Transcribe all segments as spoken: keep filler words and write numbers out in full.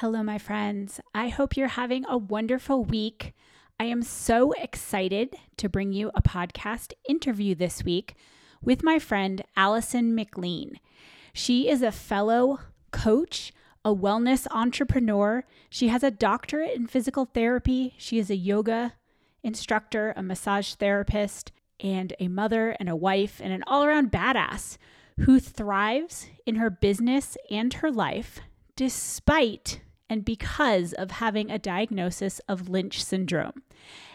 Hello, my friends. I hope you're having a wonderful week. I am so excited to bring you a podcast interview this week with my friend, Allison McLean. She is a fellow coach, a wellness entrepreneur. She has a doctorate in physical therapy. She is a yoga instructor, a massage therapist, and a mother and a wife and an all-around badass who thrives in her business and her life despite and because of having a diagnosis of Lynch syndrome.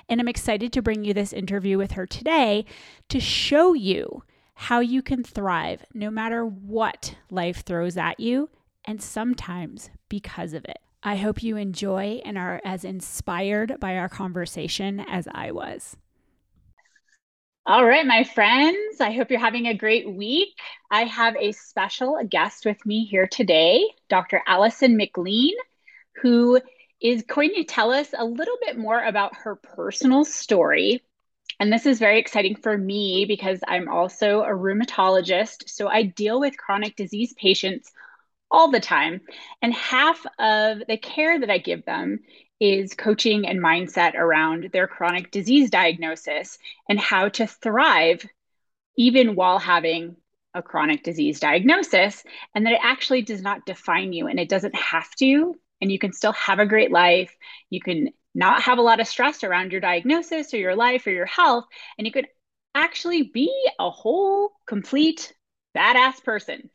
And I'm excited to bring you this interview with her today to show you how you can thrive no matter what life throws at you, and sometimes because of it. I hope you enjoy and are as inspired by our conversation as I was. All right, my friends, I hope you're having a great week. I have a special guest with me here today, Doctor Allison McLean, who is going to tell us a little bit more about her personal story. And this is very exciting for me because I'm also a rheumatologist, so I deal with chronic disease patients all the time. And half of the care that I give them is coaching and mindset around their chronic disease diagnosis and how to thrive even while having a chronic disease diagnosis, and that it actually does not define you and it doesn't have to, and you can still have a great life. You can not have a lot of stress around your diagnosis or your life or your health, and you can actually be a whole, complete, badass person,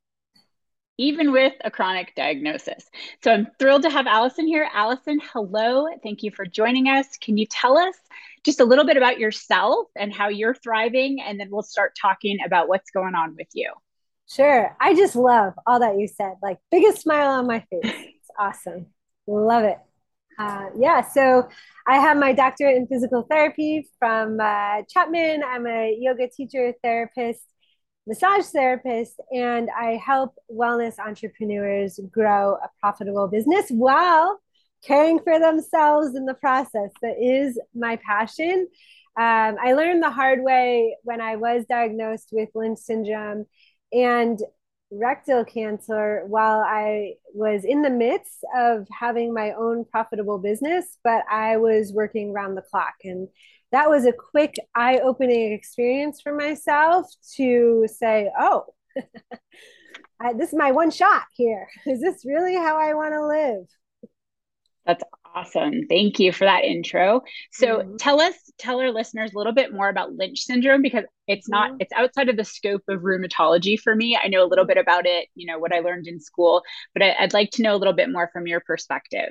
even with a chronic diagnosis. So I'm thrilled to have Allison here. Allison, hello, thank you for joining us. Can you tell us just a little bit about yourself and how you're thriving, and then we'll start talking about what's going on with you. Sure, I just love all that you said, like biggest smile on my face, it's awesome, love it. Uh, yeah, so I have my doctorate in physical therapy from uh, Chapman. I'm a yoga teacher, therapist, massage therapist, and I help wellness entrepreneurs grow a profitable business while caring for themselves in the process. That is my passion. Um, I learned the hard way when I was diagnosed with Lynch syndrome and rectal cancer while I was in the midst of having my own profitable business, but I was working around the clock, and that was a quick eye-opening experience for myself to say, oh, I, this is my one shot here. Is this really how I want to live? That's awesome. Thank you for that intro. So mm-hmm. tell us, tell our listeners a little bit more about Lynch syndrome, because it's not, mm-hmm. it's outside of the scope of rheumatology for me. I know a little bit about it, you know, what I learned in school, but I, I'd like to know a little bit more from your perspective.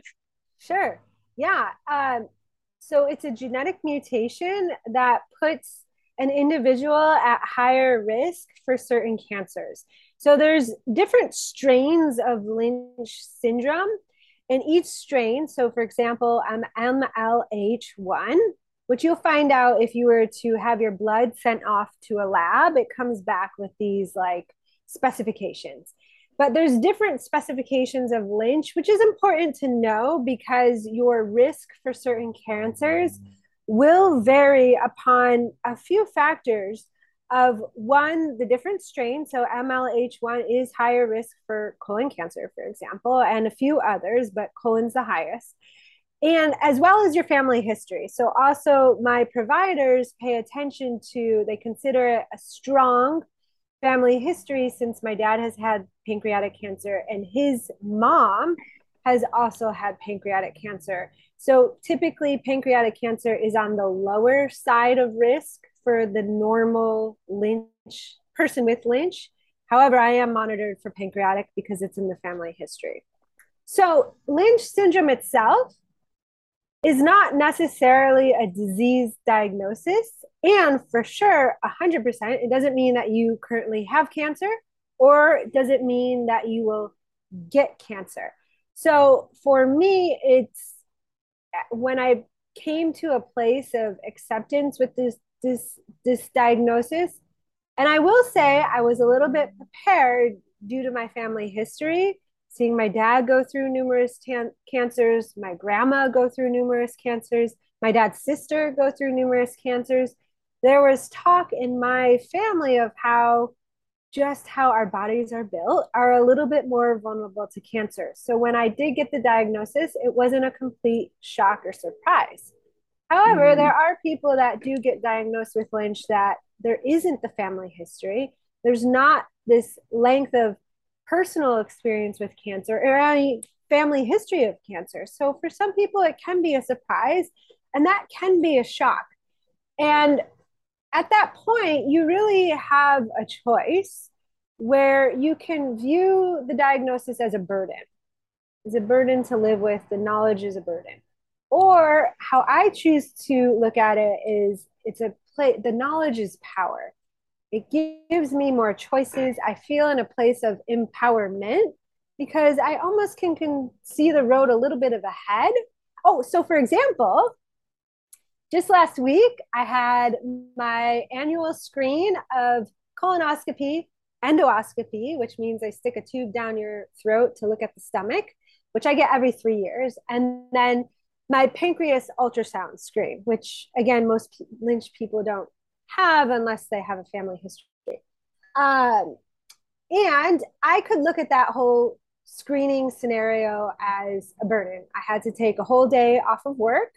Sure. Yeah. Um, So it's a genetic mutation that puts an individual at higher risk for certain cancers. So there's different strains of Lynch syndrome, and each strain, so for example, um, M L H one, which you'll find out if you were to have your blood sent off to a lab, it comes back with these like specifications. But there's different specifications of Lynch, which is important to know because your risk for certain cancers will vary upon a few factors of one, the different strain. So M L H one is higher risk for colon cancer, for example, and a few others, but colon's the highest. And as well as your family history. So also my providers pay attention to, they consider it a strong family history since my dad has had pancreatic cancer and his mom has also had pancreatic cancer. So typically pancreatic cancer is on the lower side of risk for the normal Lynch person with Lynch. However, I am monitored for pancreatic because it's in the family history. So Lynch syndrome itself is not necessarily a disease diagnosis. And for sure, one hundred percent, it doesn't mean that you currently have cancer, or does it mean that you will get cancer? So for me, it's when I came to a place of acceptance with this, this, this diagnosis, and I will say I was a little bit prepared due to my family history, seeing my dad go through numerous tan- cancers, my grandma go through numerous cancers, my dad's sister go through numerous cancers. There was talk in my family of how just how our bodies are built, are a little bit more vulnerable to cancer. So when I did get the diagnosis, it wasn't a complete shock or surprise. However, mm-hmm. there are people that do get diagnosed with Lynch that there isn't the family history. There's not this length of personal experience with cancer or any family history of cancer. So for some people, it can be a surprise, and that can be a shock. And at that point, you really have a choice where you can view the diagnosis as a burden. It's a burden to live with. The knowledge is a burden. Or how I choose to look at it is it's a play. The knowledge is power. It gives me more choices. I feel in a place of empowerment because I almost can, can see the road a little bit of ahead. Oh, so for example, just last week, I had my annual screen of colonoscopy, endoscopy, which means I stick a tube down your throat to look at the stomach, which I get every three years. And then my pancreas ultrasound screen, which again, most Lynch people don't have unless they have a family history. Um, and I could look at that whole screening scenario as a burden. I had to take a whole day off of work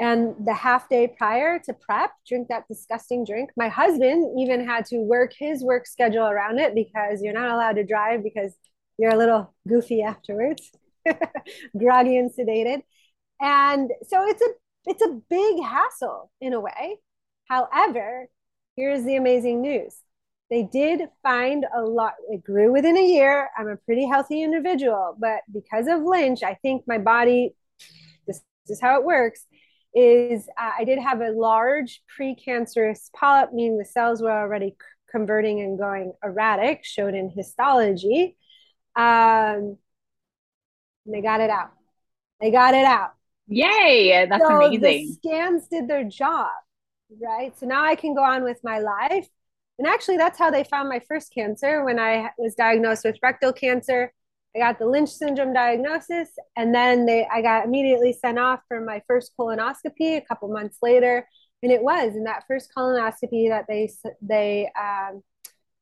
and the half day prior to prep, drink that disgusting drink. My husband even had to work his work schedule around it because you're not allowed to drive because you're a little goofy afterwards, groggy and sedated. And so it's a, it's a big hassle in a way. However, here's the amazing news. They did find a lot. It grew within a year. I'm a pretty healthy individual, but because of Lynch, I think my body, this is how it works, is uh, I did have a large precancerous polyp, meaning the cells were already c- converting and going erratic, showed in histology. Um, and they got it out. They got it out. Yay, that's so amazing. The scans did their job, right? So now I can go on with my life. And actually, that's how they found my first cancer. When I was diagnosed with rectal cancer, I got the Lynch syndrome diagnosis, and then they, I got immediately sent off for my first colonoscopy a couple months later. And it was in that first colonoscopy that they they um,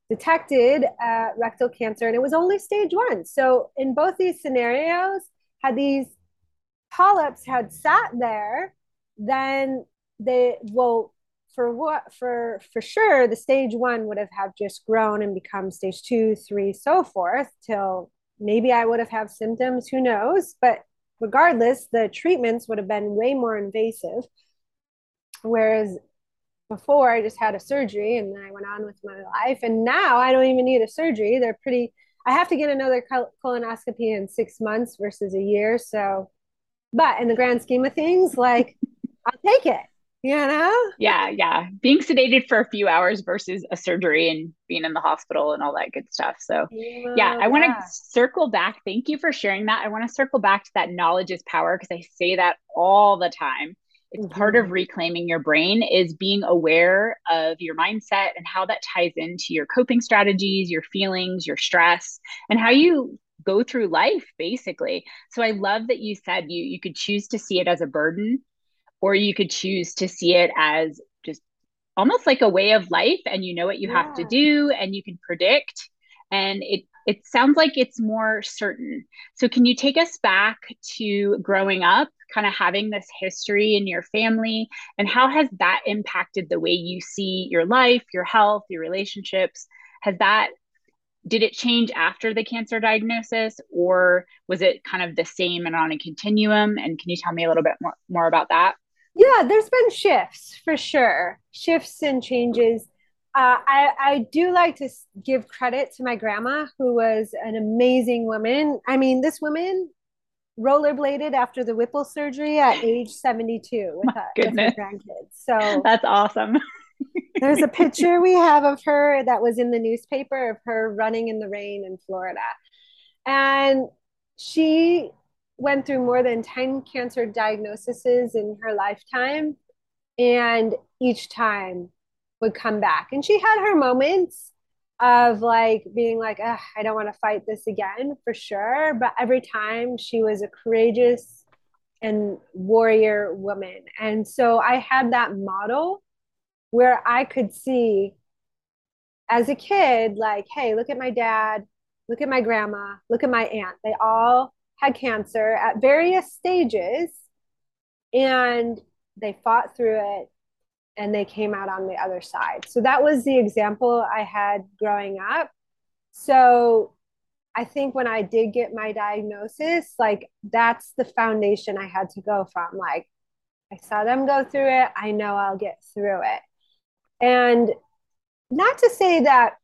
detected uh, rectal cancer, and it was only stage one. So in both these scenarios, had these polyps had sat there, then they, well, for what, for for sure, the stage one would have, have just grown and become stage two, three, so forth till. Maybe I would have had symptoms, who knows? But regardless, the treatments would have been way more invasive. Whereas before I just had a surgery and then I went on with my life. And now I don't even need a surgery. They're pretty, I have to get another col- colonoscopy in six months versus a year. So, but in the grand scheme of things, like I'll take it, you know? Yeah, yeah. Being sedated for a few hours versus a surgery and being in the hospital and all that good stuff. So yeah, yeah I want to yeah. circle back. Thank you for sharing that. I want to circle back to that knowledge is power, because I say that all the time. It's mm-hmm. part of reclaiming your brain is being aware of your mindset and how that ties into your coping strategies, your feelings, your stress, and how you go through life, basically. So I love that you said you you could choose to see it as a burden, or you could choose to see it as just almost like a way of life, and you know what you yeah. have to do and you can predict. And it, it sounds like it's more certain. So can you take us back to growing up, kind of having this history in your family, and how has that impacted the way you see your life, your health, your relationships? Has that, did it change after the cancer diagnosis, or was it kind of the same and on a continuum? And can you tell me a little bit more, more about that? Yeah, there's been shifts for sure. Shifts and changes. Uh, I, I do like to give credit to my grandma, who was an amazing woman. I mean, this woman rollerbladed after the Whipple surgery at age seventy-two with her, with her grandkids. So that's awesome. There's a picture we have of her that was in the newspaper of her running in the rain in Florida. And she went through more than ten cancer diagnoses in her lifetime, and each time would come back. And she had her moments of like being like, I don't want to fight this again for sure. But every time she was a courageous and warrior woman. And so I had that model where I could see as a kid, like, hey, look at my dad, look at my grandma, look at my aunt. They all had cancer at various stages and they fought through it and they came out on the other side. So that was the example I had growing up. So I think when I did get my diagnosis, like that's the foundation I had to go from. Like I saw them go through it. I know I'll get through it. And not to say that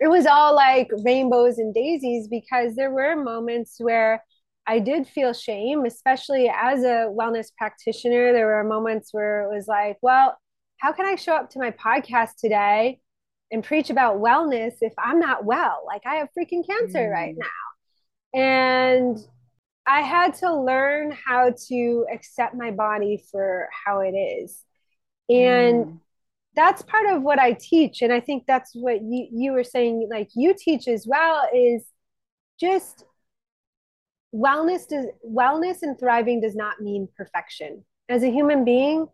it was all like rainbows and daisies, because there were moments where I did feel shame, especially as a wellness practitioner. There were moments where it was like, well, how can I show up to my podcast today and preach about wellness if I'm not well? Like I have freaking cancer mm. right now. And I had to learn how to accept my body for how it is. And mm. that's part of what I teach. And I think that's what you, you were saying, like you teach as well, is just wellness does, wellness and thriving does not mean perfection. As a human being,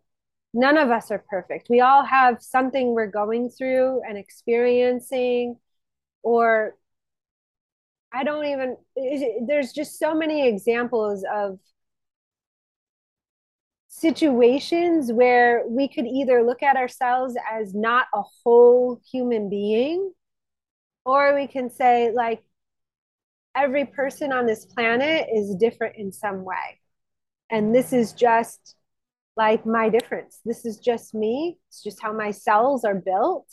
none of us are perfect. We all have something we're going through and experiencing, or I don't even, it, there's just so many examples of situations where we could either look at ourselves as not a whole human being, or we can say like every person on this planet is different in some way. And this is just like my difference. This is just me. It's just how my cells are built.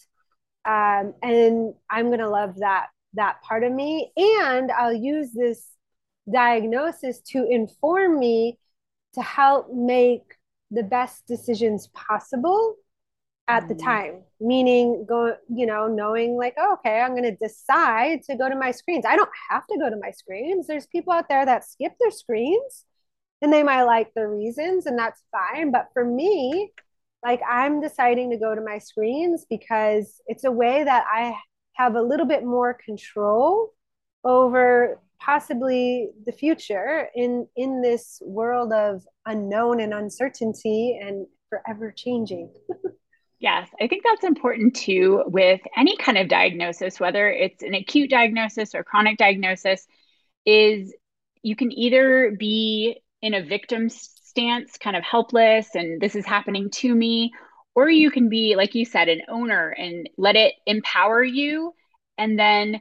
Um, and I'm going to love that, that part of me. And I'll use this diagnosis to inform me to help make the best decisions possible at the time, meaning go, you know, knowing like, oh, okay, I'm going to decide to go to my screens. I don't have to go to my screens. There's people out there that skip their screens and they might like the reasons, and that's fine. But for me, like I'm deciding to go to my screens because it's a way that I have a little bit more control over possibly the future in, in this world of unknown and uncertainty and forever changing. Yes, I think that's important too with any kind of diagnosis, whether it's an acute diagnosis or chronic diagnosis, is you can either be in a victim stance, kind of helpless, and this is happening to me, or you can be, like you said, an owner and let it empower you. And then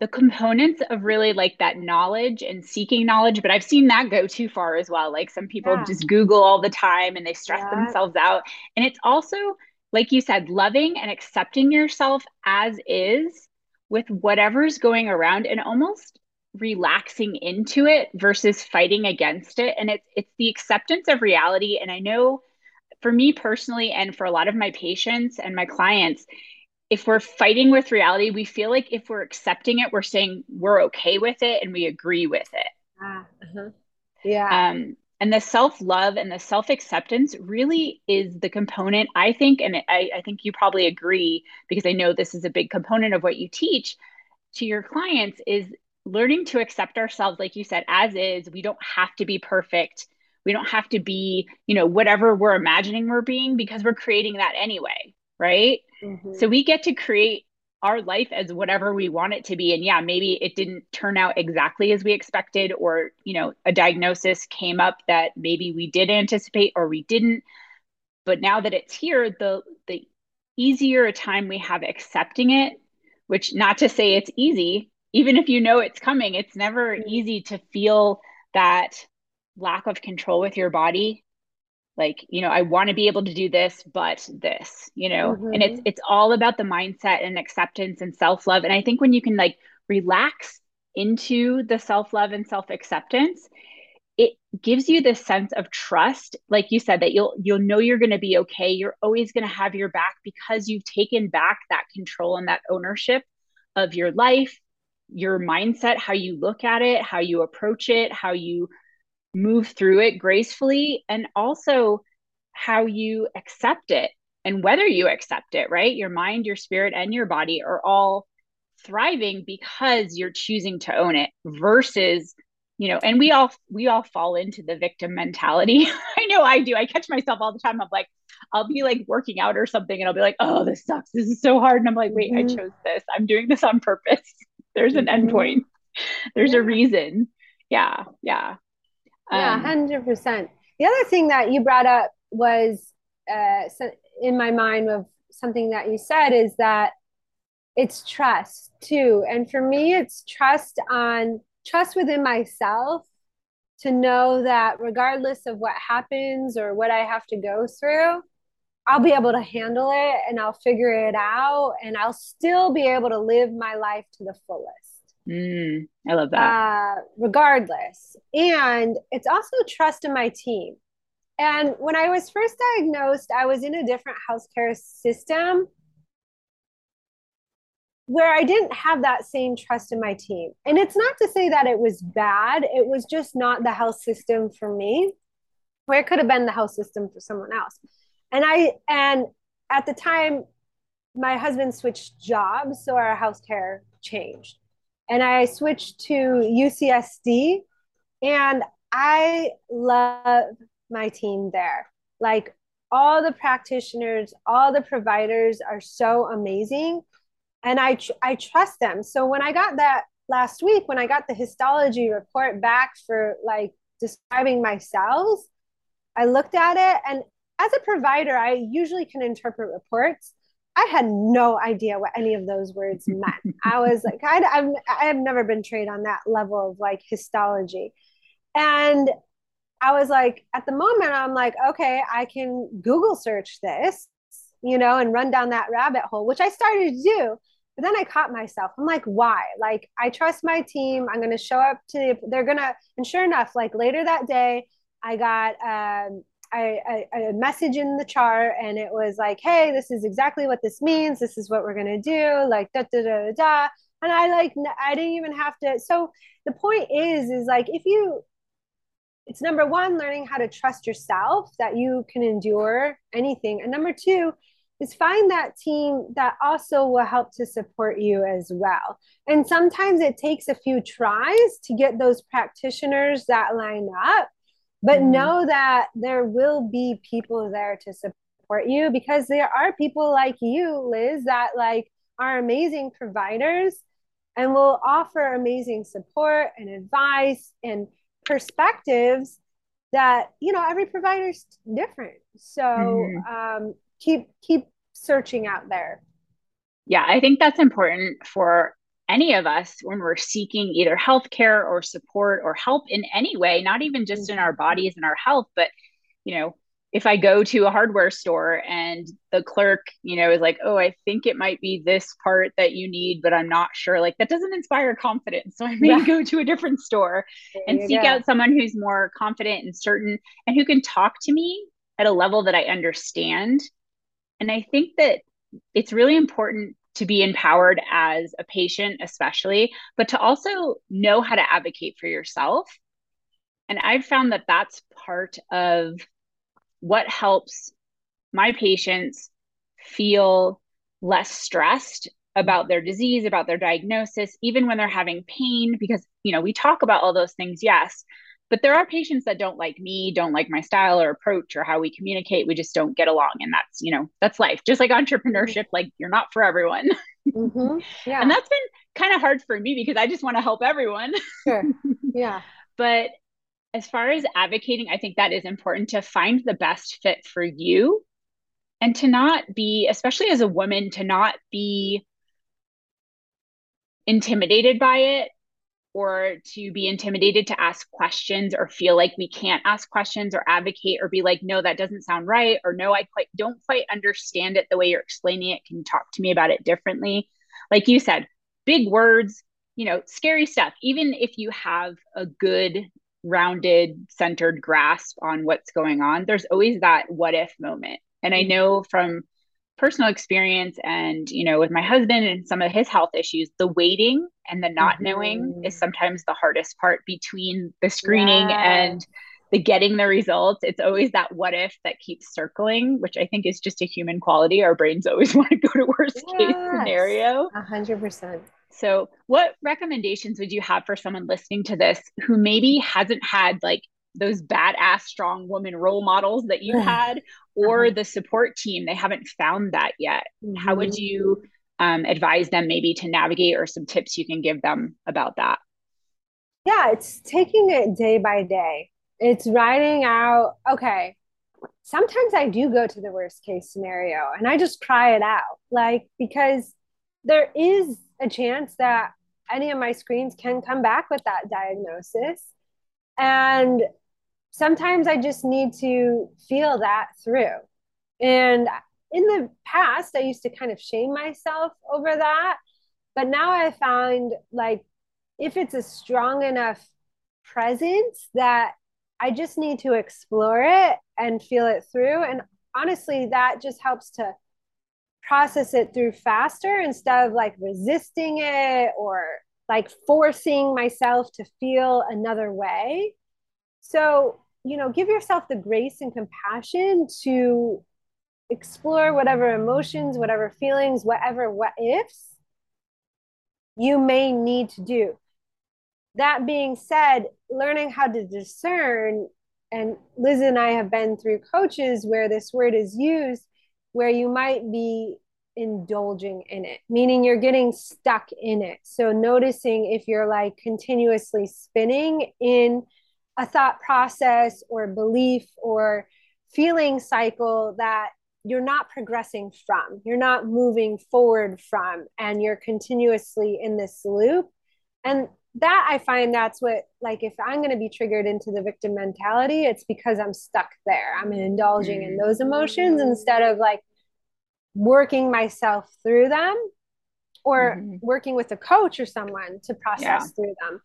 the components of really like that knowledge and seeking knowledge, but I've seen that go too far as well. Like some people yeah. just Google all the time and they stress yeah. themselves out. And it's also, like you said, loving and accepting yourself as is with whatever's going around and almost relaxing into it versus fighting against it. And it's, it's the acceptance of reality. And I know for me personally, and for a lot of my patients and my clients, if we're fighting with reality, we feel like if we're accepting it, we're saying we're okay with it and we agree with it. Uh-huh. Yeah. Um, and the self-love and the self-acceptance really is the component, I think, and I, I think you probably agree, because I know this is a big component of what you teach to your clients, is learning to accept ourselves, like you said, as is. We don't have to be perfect. We don't have to be, you know, whatever we're imagining we're being, because we're creating that anyway, right? Mm-hmm. So we get to create our life as whatever we want it to be. And yeah, maybe it didn't turn out exactly as we expected, or, you know, a diagnosis came up that maybe we did anticipate or we didn't. But now that it's here, the the easier a time we have accepting it, which, not to say it's easy, even if you know it's coming, it's never mm-hmm. easy to feel that lack of control with your body. Like, you know, I want to be able to do this, but this, you know, mm-hmm. and it's, it's all about the mindset and acceptance and self-love. And I think when you can like relax into the self-love and self-acceptance, it gives you this sense of trust. Like you said, that you'll, you'll know you're going to be okay. You're always going to have your back, because you've taken back that control and that ownership of your life, your mindset, how you look at it, how you approach it, how you move through it gracefully, and also how you accept it and whether you accept it, right? Your mind, your spirit, and your body are all thriving because you're choosing to own it versus you know, and we all, we all fall into the victim mentality. I know I do. I catch myself all the time. I'm like, I'll be like working out or something and I'll be like, oh, this sucks. This is so hard. And I'm like, wait, mm-hmm. I chose this. I'm doing this on purpose. There's an mm-hmm. endpoint. There's yeah. a reason. Yeah. Yeah. Yeah. Um, one hundred percent. The other thing that you brought up was uh, so in my mind of something that you said is that it's trust too. And for me, it's trust on trust within myself to know that regardless of what happens or what I have to go through, I'll be able to handle it and I'll figure it out and I'll still be able to live my life to the fullest. Mm, I love that. Uh, regardless. And it's also trust in my team. And when I was first diagnosed, I was in a different healthcare system where I didn't have that same trust in my team. And it's not to say that it was bad. It was just not the health system for me, where it could have been the health system for someone else. And I, and at the time my husband switched jobs. So our healthcare changed and I switched to U C S D and I love my team there. Like all the practitioners, all the providers are so amazing. And I tr- I trust them. So when I got that last week, when I got the histology report back for like describing my cells, I looked at it. And as a provider, I usually can interpret reports. I had no idea what any of those words meant. I was like, I, I've, I've never been trained on that level of like histology. And I was like, at the moment, I'm like, okay, I can Google search this, you know, and run down that rabbit hole, which I started to do. But then I caught myself. I'm like, why? Like, I trust my team. I'm going to show up to, the, they're going to, and sure enough, like later that day, I got um, I, I, a message in the chart and it was like, hey, this is exactly what this means. This is what we're going to do. Like, da, da, da, da, da. And I like, I didn't even have to. So the point is, is like, if you, it's number one, learning how to trust yourself that you can endure anything. And number two, is find that team that also will help to support you as well. And sometimes it takes a few tries to get those practitioners that line up, but mm. know that there will be people there to support you because there are people like you, Liz, that like are amazing providers and will offer amazing support and advice and perspectives that, you know, every provider's different. So, mm-hmm. um, keep, keep searching out there. Yeah. I think that's important for any of us when we're seeking either healthcare or support or help in any way, not even just in our bodies and our health, but, you know, if I go to a hardware store and the clerk, you know, is like, oh, I think it might be this part that you need, but I'm not sure. Like that doesn't inspire confidence. So I may yeah. go to a different store there and seek go. out someone who's more confident and certain and who can talk to me at a level that I understand. And I think that it's really important to be empowered as a patient, especially, but to also know how to advocate for yourself. And I've found that that's part of what helps my patients feel less stressed about their disease, about their diagnosis, even when they're having pain, because, you know, we talk about all those things, yes, but there are patients that don't like me, don't like my style or approach or how we communicate. We just don't get along. And that's, you know, that's life. Just like entrepreneurship, like you're not for everyone. Mm-hmm. Yeah. And that's been kind of hard for me because I just want to help everyone. Sure. Yeah. But as far as advocating, I think that is important to find the best fit for you and to not be, especially as a woman, to not be intimidated by it, or to be intimidated to ask questions or feel like we can't ask questions or advocate or be like, no, that doesn't sound right. Or no, I quite don't quite understand it the way you're explaining it. Can you talk to me about it differently? Like you said, big words, you know, scary stuff. Even if you have a good, rounded, centered grasp on what's going on, there's always that what if moment. And I know from personal experience and, you know, with my husband and some of his health issues, the waiting and the not mm-hmm. knowing is sometimes the hardest part between the screening yeah. and the getting the results. It's always that what if that keeps circling, which I think is just a human quality. Our brains always want to go to worst yes. case scenario. A hundred percent. So what recommendations would you have for someone listening to this who maybe hasn't had like those badass strong woman role models that you had, or the support team? They haven't found that yet. How would you um, advise them maybe to navigate, or some tips you can give them about that? Yeah, it's taking it day by day. It's writing out, okay, sometimes I do go to the worst case scenario and I just cry it out. Like, because there is a chance that any of my screens can come back with that diagnosis. And sometimes I just need to feel that through. And in the past, I used to kind of shame myself over that. But now I found, like, if it's a strong enough presence that I just need to explore it and feel it through. And honestly, that just helps to process it through faster, instead of like resisting it or like forcing myself to feel another way. So, you know, give yourself the grace and compassion to explore whatever emotions, whatever feelings, whatever what ifs you may need to do. That being said, learning how to discern, and Liz and I have been through coaches where this word is used, where you might be indulging in it, meaning you're getting stuck in it. So noticing if you're like continuously spinning in a thought process or belief or feeling cycle that you're not progressing from, you're not moving forward from, and you're continuously in this loop. And that, I find that's what, like, if I'm going to be triggered into the victim mentality, it's because I'm stuck there. I'm indulging in those emotions instead of like working myself through them, or mm-hmm. working with a coach or someone to process yeah. through them.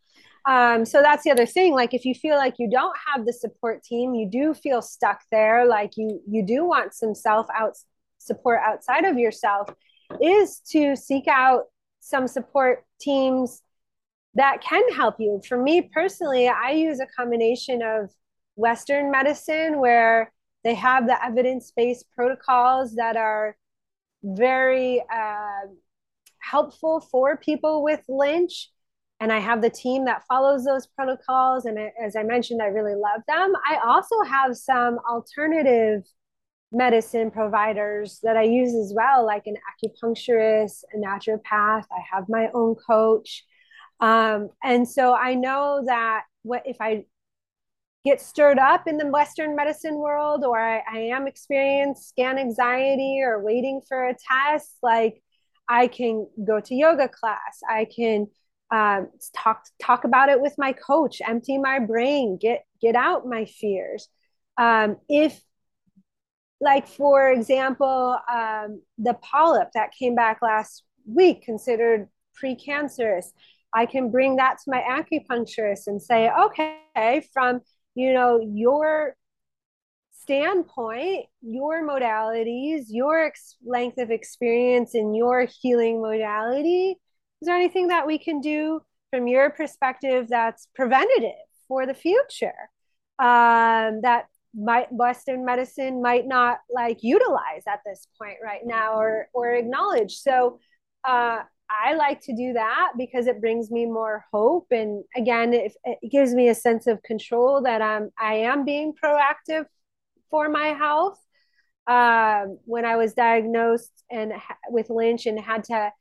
Um, so that's the other thing. Like, if you feel like you don't have the support team, you do feel stuck there, like you, you do want some self out support outside of yourself, is to seek out some support teams that can help you. For me personally, I use a combination of Western medicine, where they have the evidence-based protocols that are very uh, helpful for people with Lynch. And I have the team that follows those protocols. And I, as I mentioned, I really love them. I also have some alternative medicine providers that I use as well, like an acupuncturist, a naturopath. I have my own coach. Um, and so I know that what if I get stirred up in the Western medicine world, or I, I am experiencing scan anxiety or waiting for a test, like I can go to yoga class. I can um, talk talk about it with my coach, empty my brain, get get out my fears. Um, if, like, for example, um, the polyp that came back last week, considered precancerous, I can bring that to my acupuncturist and say, okay, from, you know, your standpoint, your modalities, your ex- length of experience in your healing modality, is there anything that we can do from your perspective that's preventative for the future, um, that might Western medicine might not like utilize at this point right now, or, or acknowledge. So, uh, I like to do that because it brings me more hope. And again, it, it gives me a sense of control that I'm, I am being proactive for my health. Um, when I was diagnosed and with Lynch and had to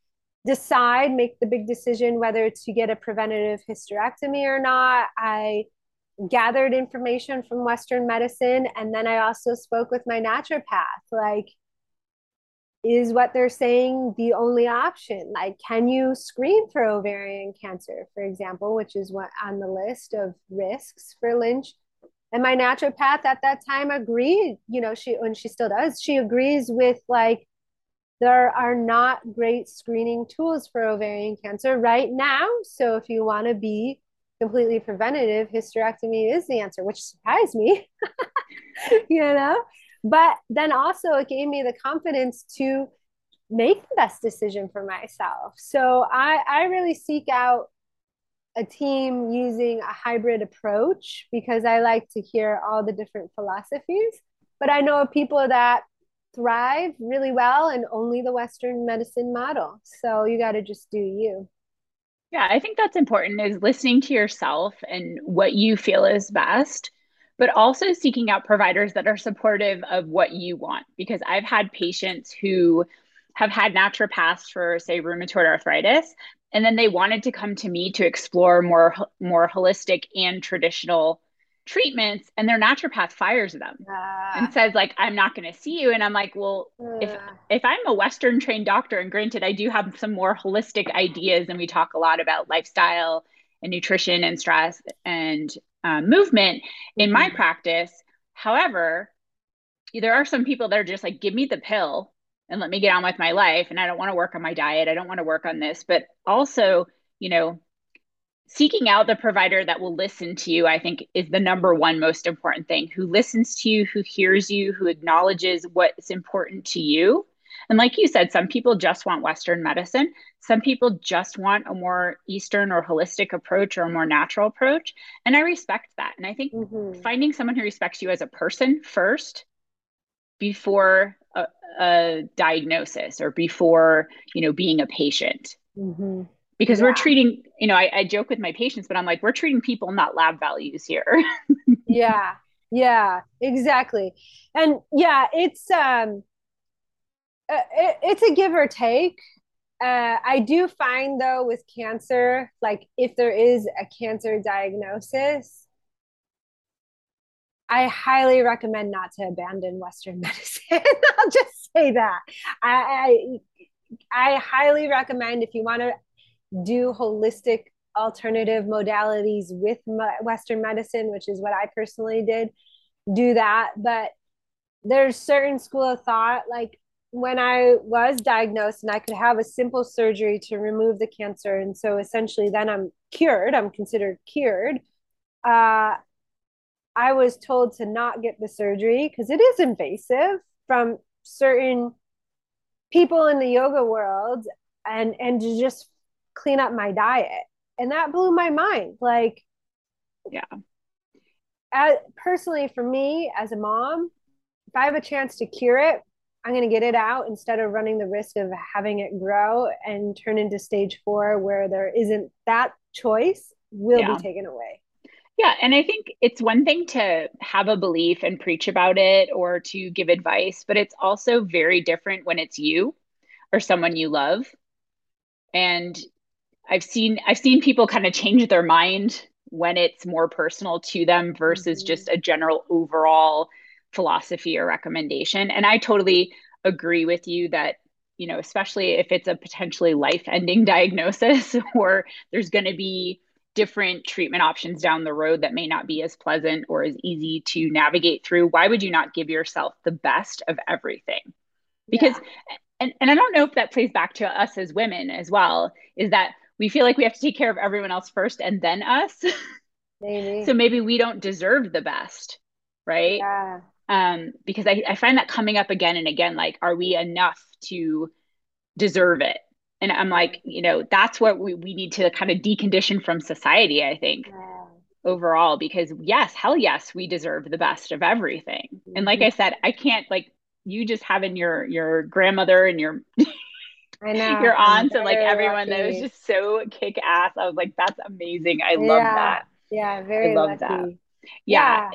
decide, make the big decision whether to get a preventative hysterectomy or not, I gathered information from Western medicine. And then I also spoke with my naturopath, like, is what they're saying the only option? Like, can you screen for ovarian cancer, for example, which is what on the list of risks for Lynch? And my naturopath at that time agreed, you know, she, and she still does, she agrees with, like, there are not great screening tools for ovarian cancer right now. So if you want to be completely preventative, hysterectomy is the answer, which surprised me, you know? But then also it gave me the confidence to make the best decision for myself. So I, I really seek out a team using a hybrid approach, because I like to hear all the different philosophies. But I know of people that thrive really well in only the Western medicine model. So you got to just do you. Yeah, I think that's important, is listening to yourself and what you feel is best, but also seeking out providers that are supportive of what you want. Because I've had patients who have had naturopaths for, say, rheumatoid arthritis, and then they wanted to come to me to explore more, more holistic and traditional treatments, and their naturopath fires them yeah. and says, like, I'm not going to see you. And I'm like, well, yeah. if if I'm a Western trained doctor, and granted, I do have some more holistic ideas, and we talk a lot about lifestyle and nutrition and stress and uh, movement mm-hmm. in my practice. However, there are some people that are just like, give me the pill and let me get on with my life. And I don't want to work on my diet. I don't want to work on this. But also, you know, seeking out the provider that will listen to you, I think, is the number one most important thing. Who listens to you, who hears you, who acknowledges what's important to you. And like you said, some people just want Western medicine. Some people just want a more Eastern or holistic approach, or a more natural approach. And I respect that. And I think mm-hmm. finding someone who respects you as a person first, before a, a diagnosis or before, you know, being a patient. Mm-hmm. Because yeah. we're treating, you know, I, I joke with my patients, but I'm like, we're treating people, not lab values here. yeah. Yeah, exactly. And yeah, it's, um, it, it's a give or take. Uh, I do find though with cancer, like if there is a cancer diagnosis, I highly recommend not to abandon Western medicine. I'll just say that. I, I, I highly recommend, if you want to do holistic alternative modalities with Western medicine, which is what I personally did, do that. But there's certain school of thought, like when I was diagnosed and I could have a simple surgery to remove the cancer, and so essentially then I'm cured, I'm considered cured. Uh, I was told to not get the surgery because it is invasive from certain people in the yoga world, and, and to just clean up my diet. And that blew my mind. Like, yeah. As, personally, for me as a mom, if I have a chance to cure it, I'm going to get it out instead of running the risk of having it grow and turn into stage four, where there isn't that choice will yeah. be taken away. Yeah. And I think it's one thing to have a belief and preach about it or to give advice, but it's also very different when it's you or someone you love. And I've seen, I've seen people kind of change their mind when it's more personal to them versus mm-hmm. just a general overall philosophy or recommendation. And I totally agree with you that, you know, especially if it's a potentially life-ending diagnosis or there's going to be different treatment options down the road that may not be as pleasant or as easy to navigate through, why would you not give yourself the best of everything? Because yeah. And and I don't know if that plays back to us as women as well, is that we feel like we have to take care of everyone else first and then us. Maybe. So maybe we don't deserve the best, right? Yeah. Um, because I, I find that coming up again and again, like, are we enough to deserve it? And I'm like, you know, that's what we, we need to kind of decondition from society, I think, yeah. overall, because yes, hell yes, we deserve the best of everything. Mm-hmm. And like I said, I can't like, you just having your, your grandmother and your, I know, your aunts and like everyone lucky. That was just so kick ass. I was like, that's amazing. I yeah. love that. Yeah. Very I love lucky. That. Yeah. yeah.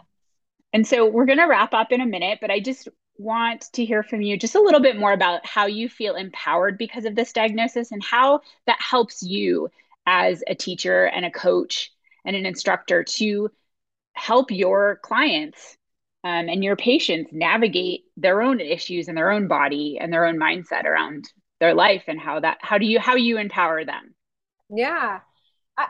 And so we're going to wrap up in a minute, but I just want to hear from you just a little bit more about how you feel empowered because of this diagnosis and how that helps you as a teacher and a coach and an instructor to help your clients Um, and your patients navigate their own issues and their own body and their own mindset around their life, and how that, how do you, how you empower them? Yeah. I,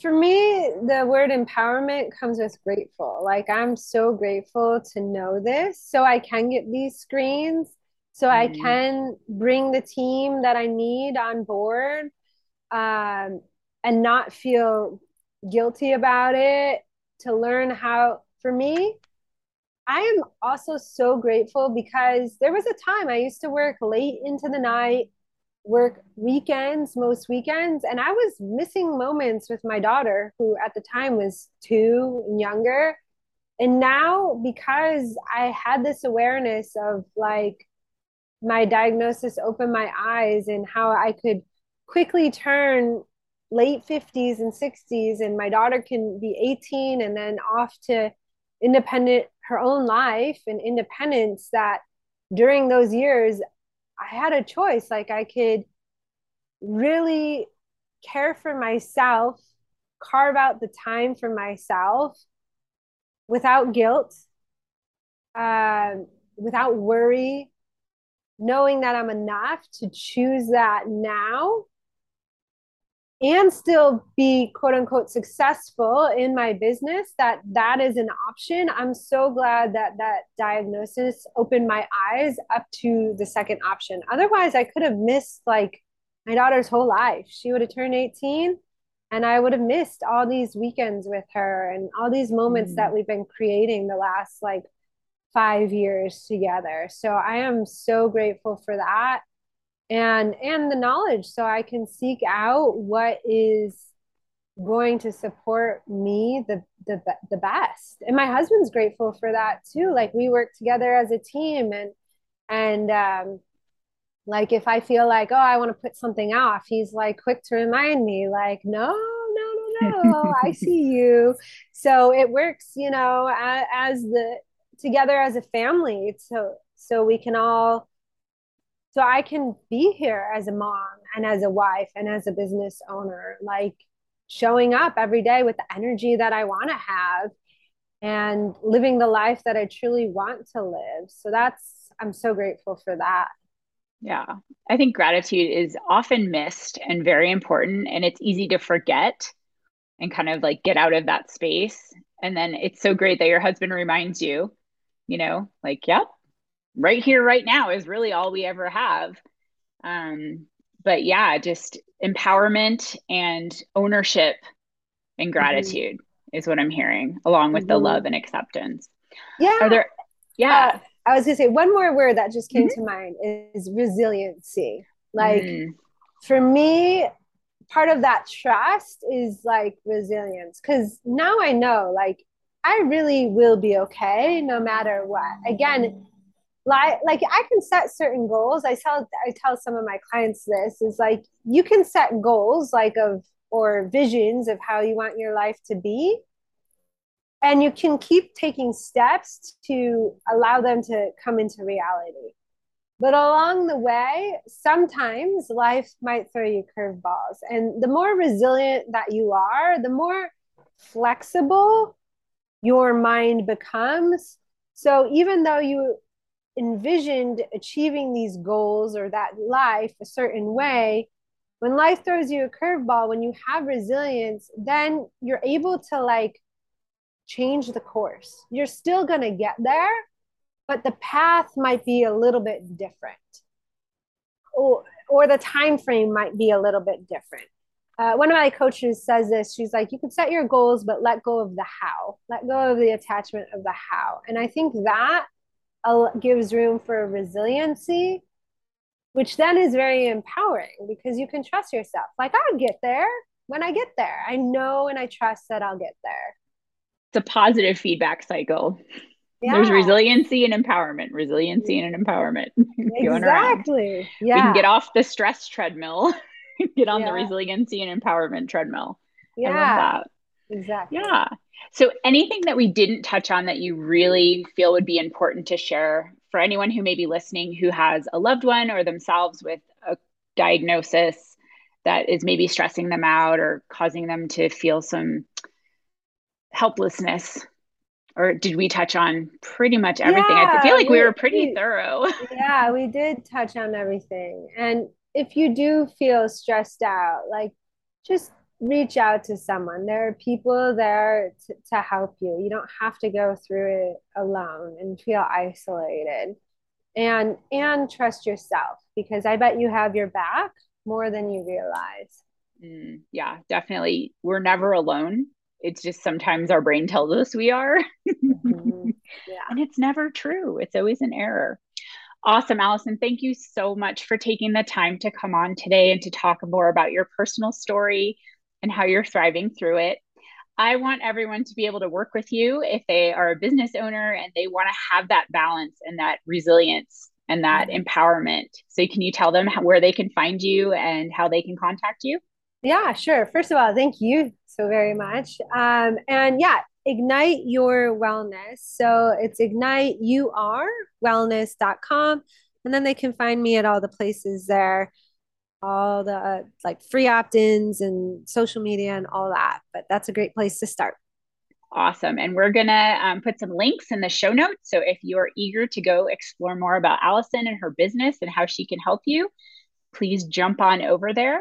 for me, the word empowerment comes with grateful. Like, I'm so grateful to know this, so I can get these screens, so mm. I can bring the team that I need on board, um, and not feel guilty about it, to learn how, for me, I am also so grateful because there was a time I used to work late into the night, work weekends, most weekends, and I was missing moments with my daughter, who at the time was two and younger. And now, because I had this awareness of like my diagnosis opened my eyes and how I could quickly turn late fifties and sixties, and my daughter can be eighteen and then off to independent, her own life and independence, that during those years, I had a choice. Like, I could really care for myself, carve out the time for myself without guilt, um, without worry, knowing that I'm enough to choose that now and still be quote unquote successful in my business, that that is an option. I'm so glad that that diagnosis opened my eyes up to the second option. Otherwise, I could have missed like my daughter's whole life. She would have turned eighteen and I would have missed all these weekends with her and all these moments mm-hmm. that we've been creating the last like five years together. So I am so grateful for that. And, and the knowledge, so I can seek out what is going to support me the, the, the best. And my husband's grateful for that too. Like, we work together as a team, and, and, um, like, if I feel like, oh, I want to put something off, he's like quick to remind me, like, no, no, no, no, I see you. So it works, you know, as, as the, together as a family. So, so we can all, So I can be here as a mom and as a wife and as a business owner, like showing up every day with the energy that I want to have and living the life that I truly want to live. So that's, I'm so grateful for that. Yeah. I think gratitude is often missed and very important, and it's easy to forget and kind of like get out of that space. And then it's so great that your husband reminds you, you know, like, yep, right here, right now is really all we ever have. Um, but yeah, just empowerment and ownership and gratitude mm-hmm. is what I'm hearing, along with mm-hmm. the love and acceptance. Yeah. Are there, yeah. Uh, I was gonna say one more word that just came mm-hmm. to mind is resiliency. Like mm. for me, part of that trust is like resilience. 'Cause now I know, like, I really will be okay no matter what. Again, Like, like I can set certain goals. I tell, I tell some of my clients this, is like, you can set goals like of, or visions of how you want your life to be. And you can keep taking steps to allow them to come into reality. But along the way, sometimes life might throw you curveballs. And the more resilient that you are, the more flexible your mind becomes. So even though you envisioned achieving these goals or that life a certain way, when life throws you a curveball, when you have resilience, then you're able to like change the course. You're still going to get there, but the path might be a little bit different, or, or the time frame might be a little bit different. Uh, one of my coaches says this, she's like, you can set your goals, but let go of the how, let go of the attachment of the how. And I think that gives room for resiliency, which then is very empowering, because you can trust yourself. Like, I'll get there when I get there. I know and I trust that I'll get there. It's a positive feedback cycle. Yeah. There's resiliency and empowerment, resiliency and empowerment. Exactly. Yeah. We can get off the stress treadmill, get on yeah. the resiliency and empowerment treadmill. Yeah. I love that. Exactly. Yeah. So anything that we didn't touch on that you really feel would be important to share for anyone who may be listening, who has a loved one or themselves with a diagnosis that is maybe stressing them out or causing them to feel some helplessness? Or did we touch on pretty much everything? Yeah, I feel like we, we were pretty we, thorough. Yeah, we did touch on everything. And if you do feel stressed out, like, just reach out to someone. There are people there to, to help you. You don't have to go through it alone and feel isolated, and, and trust yourself, because I bet you have your back more than you realize. Mm, yeah, definitely. We're never alone. It's just sometimes our brain tells us we are, mm-hmm. yeah. and it's never true. It's always an error. Awesome, Allison. Thank you so much for taking the time to come on today and to talk more about your personal story and how you're thriving through it. I want everyone to be able to work with you if they are a business owner and they want to have that balance and that resilience and that mm-hmm. empowerment. So can you tell them how, where they can find you and how they can contact you? Yeah, sure. First of all, thank you so very much. Um, and yeah, Ignite Your Wellness. So it's ignite your wellness dot com. And then they can find me at all the places there, all the uh, like free opt-ins and social media and all that. But that's a great place to start. Awesome. And we're going to um, put some links in the show notes. So if you are eager to go explore more about Allison and her business and how she can help you, please jump on over there.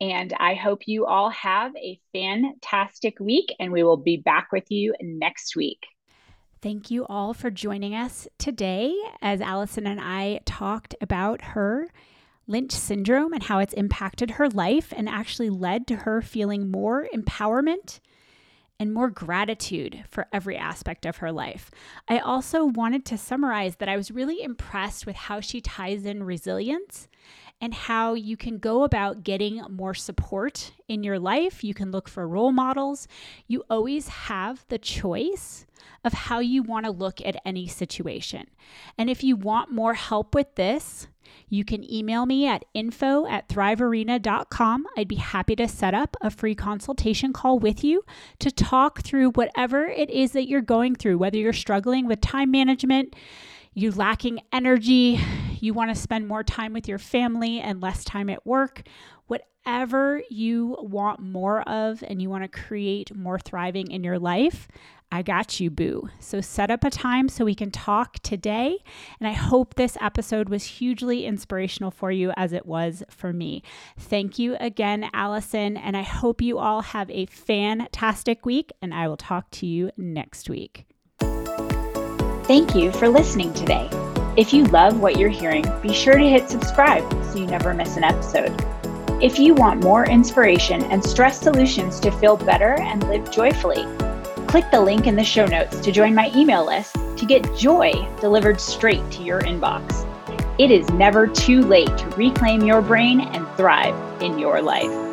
And I hope you all have a fantastic week, and we will be back with you next week. Thank you all for joining us today as Allison and I talked about her Lynch syndrome and how it's impacted her life and actually led to her feeling more empowerment and more gratitude for every aspect of her life. I also wanted to summarize that I was really impressed with how she ties in resilience and how you can go about getting more support in your life. You can look for role models. You always have the choice of how you want to look at any situation. And if you want more help with this, you can email me at info at thrive arena dot com. I'd be happy to set up a free consultation call with you to talk through whatever it is that you're going through, whether you're struggling with time management, you're lacking energy, you want to spend more time with your family and less time at work, whatever you want more of and you want to create more thriving in your life, I got you, boo. So set up a time so we can talk today. And I hope this episode was hugely inspirational for you as it was for me. Thank you again, Allison. And I hope you all have a fantastic week, and I will talk to you next week. Thank you for listening today. If you love what you're hearing, be sure to hit subscribe so you never miss an episode. If you want more inspiration and stress solutions to feel better and live joyfully, click the link in the show notes to join my email list to get joy delivered straight to your inbox. It is never too late to reclaim your brain and thrive in your life.